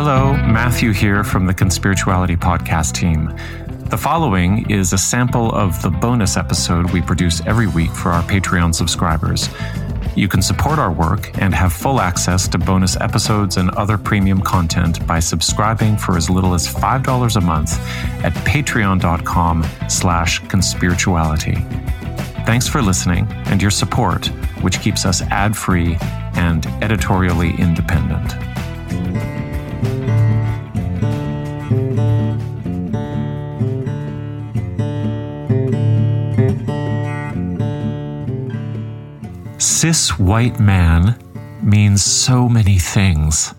Hello, Matthew here from the Conspirituality Podcast team. The following is a sample of the bonus episode we produce every week for our Patreon subscribers. You can support our work and have full access to bonus episodes and other premium content by subscribing for as little as $5 a month at patreon.com/conspirituality. Thanks for listening and your support, which keeps us ad-free and editorially independent. Cis white man means so many things.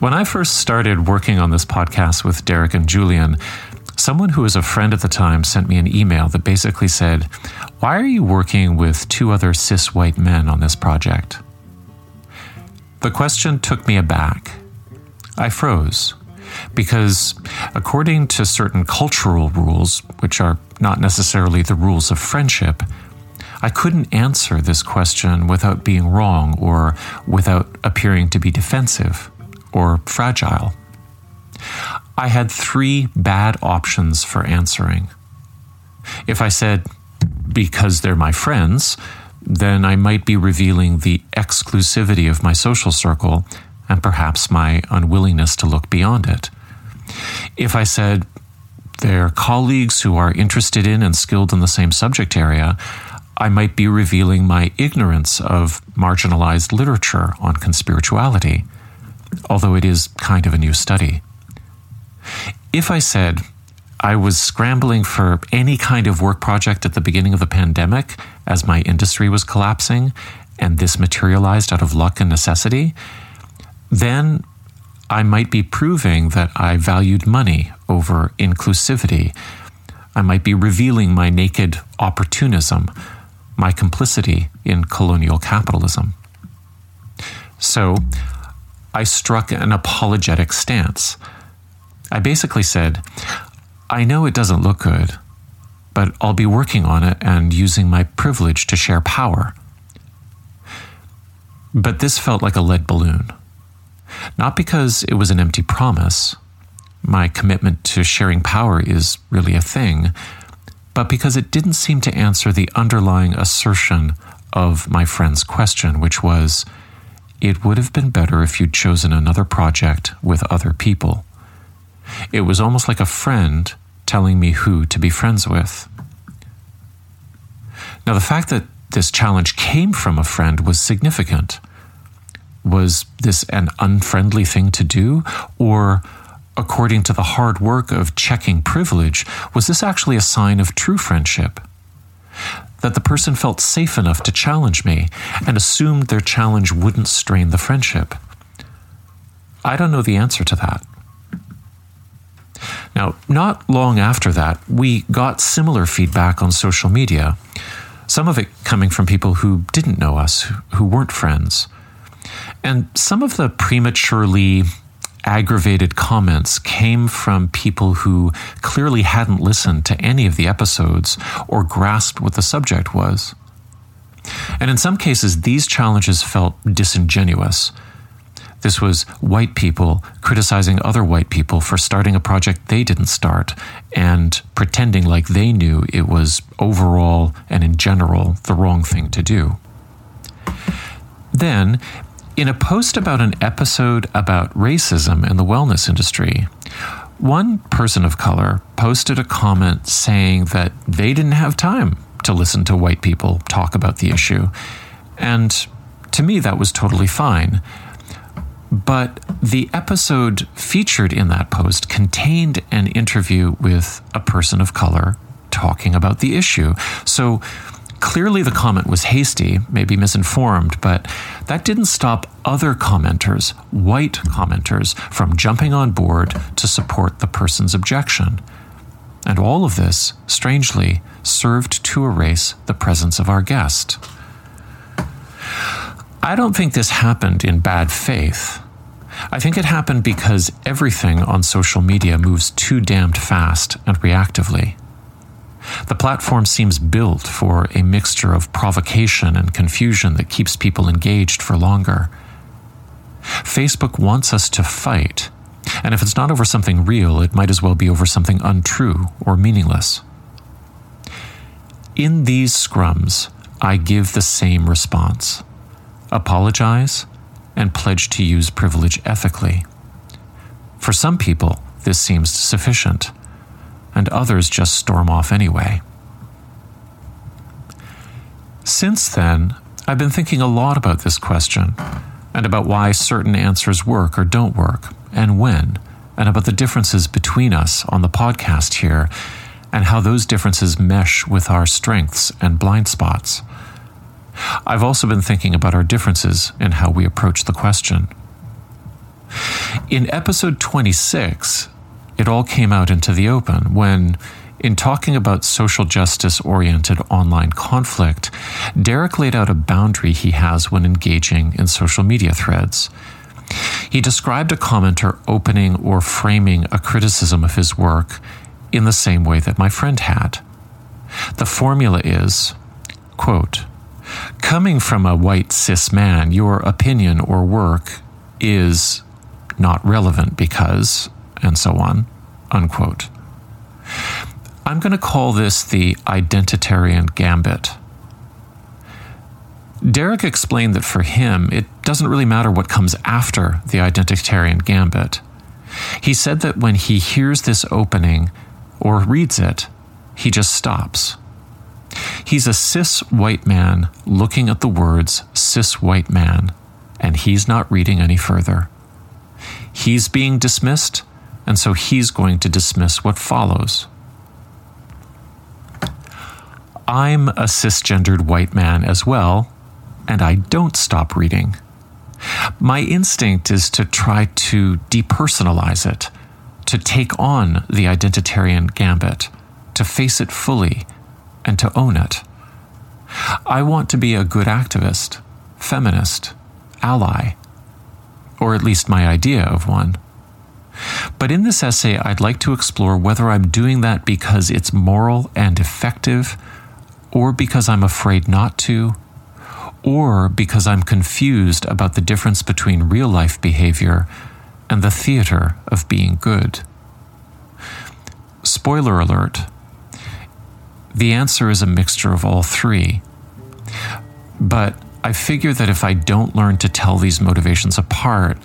When I first started working on this podcast with Derek and Julian, someone who was a friend at the time sent me an email that basically said, "Why are you working with two other cis white men on this project?" The question took me aback. I froze, because according to certain cultural rules, which are not necessarily the rules of friendship, I couldn't answer this question without being wrong or without appearing to be defensive or fragile. I had three bad options for answering. If I said, because they're my friends, then I might be revealing the exclusivity of my social circle and perhaps my unwillingness to look beyond it. If I said, they're colleagues who are interested in and skilled in the same subject area, I might be revealing my ignorance of marginalized literature on conspirituality, although it is kind of a new study. If I said I was scrambling for any kind of work project at the beginning of the pandemic as my industry was collapsing and this materialized out of luck and necessity, then I might be proving that I valued money over inclusivity. I might be revealing my naked opportunism, my complicity in colonial capitalism. So I struck an apologetic stance. I basically said, I know it doesn't look good, but I'll be working on it and using my privilege to share power. But this felt like a lead balloon. Not because it was an empty promise. My commitment to sharing power is really a thing, but because it didn't seem to answer the underlying assertion of my friend's question, which was, it would have been better if you'd chosen another project with other people. It was almost like a friend telling me who to be friends with. Now, the fact that this challenge came from a friend was significant. Was this an unfriendly thing to do? Or, according to the hard work of checking privilege, was this actually a sign of true friendship? That the person felt safe enough to challenge me and assumed their challenge wouldn't strain the friendship? I don't know the answer to that. Now, not long after that, we got similar feedback on social media, some of it coming from people who didn't know us, who weren't friends. And some of the prematurely aggravated comments came from people who clearly hadn't listened to any of the episodes or grasped what the subject was. And in some cases, these challenges felt disingenuous. This was white people criticizing other white people for starting a project they didn't start and pretending like they knew it was overall and in general the wrong thing to do. Then, in a post about an episode about racism in the wellness industry, one person of color posted a comment saying that they didn't have time to listen to white people talk about the issue. And to me, that was totally fine. But the episode featured in that post contained an interview with a person of color talking about the issue. So clearly the comment was hasty, maybe misinformed, but that didn't stop other commenters, white commenters, from jumping on board to support the person's objection. And all of this, strangely, served to erase the presence of our guest. I don't think this happened in bad faith. I think it happened because everything on social media moves too damned fast and reactively. The platform seems built for a mixture of provocation and confusion that keeps people engaged for longer. Facebook wants us to fight, and if it's not over something real, it might as well be over something untrue or meaningless. In these scrums, I give the same response. Apologize and pledge to use privilege ethically. For some people, this seems sufficient, and others just storm off anyway. Since then, I've been thinking a lot about this question, and about why certain answers work or don't work, and when, and about the differences between us on the podcast here, and how those differences mesh with our strengths and blind spots. I've also been thinking about our differences in how we approach the question. In episode 26, it all came out into the open when, in talking about social justice-oriented online conflict, Derek laid out a boundary he has when engaging in social media threads. He described a commenter opening or framing a criticism of his work in the same way that my friend had. The formula is, quote, "Coming from a white cis man, your opinion or work is not relevant because," and so on, unquote. I'm going to call this the identitarian gambit. Derek explained that for him, it doesn't really matter what comes after the identitarian gambit. He said that when he hears this opening or reads it, he just stops. He's a cis white man looking at the words cis white man, and he's not reading any further. He's being dismissed, and so he's going to dismiss what follows. I'm a cisgendered white man as well, and I don't stop reading. My instinct is to try to depersonalize it, to take on the identitarian gambit, to face it fully, and to own it. I want to be a good activist, feminist, ally, or at least my idea of one. But in this essay, I'd like to explore whether I'm doing that because it's moral and effective, or because I'm afraid not to, or because I'm confused about the difference between real-life behavior and the theater of being good. Spoiler alert, the answer is a mixture of all three. But I figure that if I don't learn to tell these motivations apart,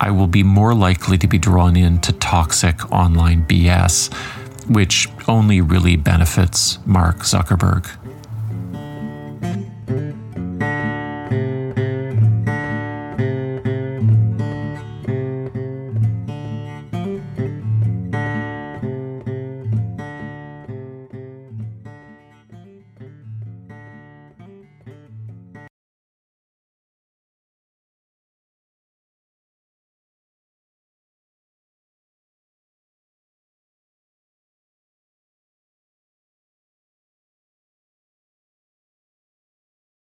I will be more likely to be drawn into toxic online BS, which only really benefits Mark Zuckerberg.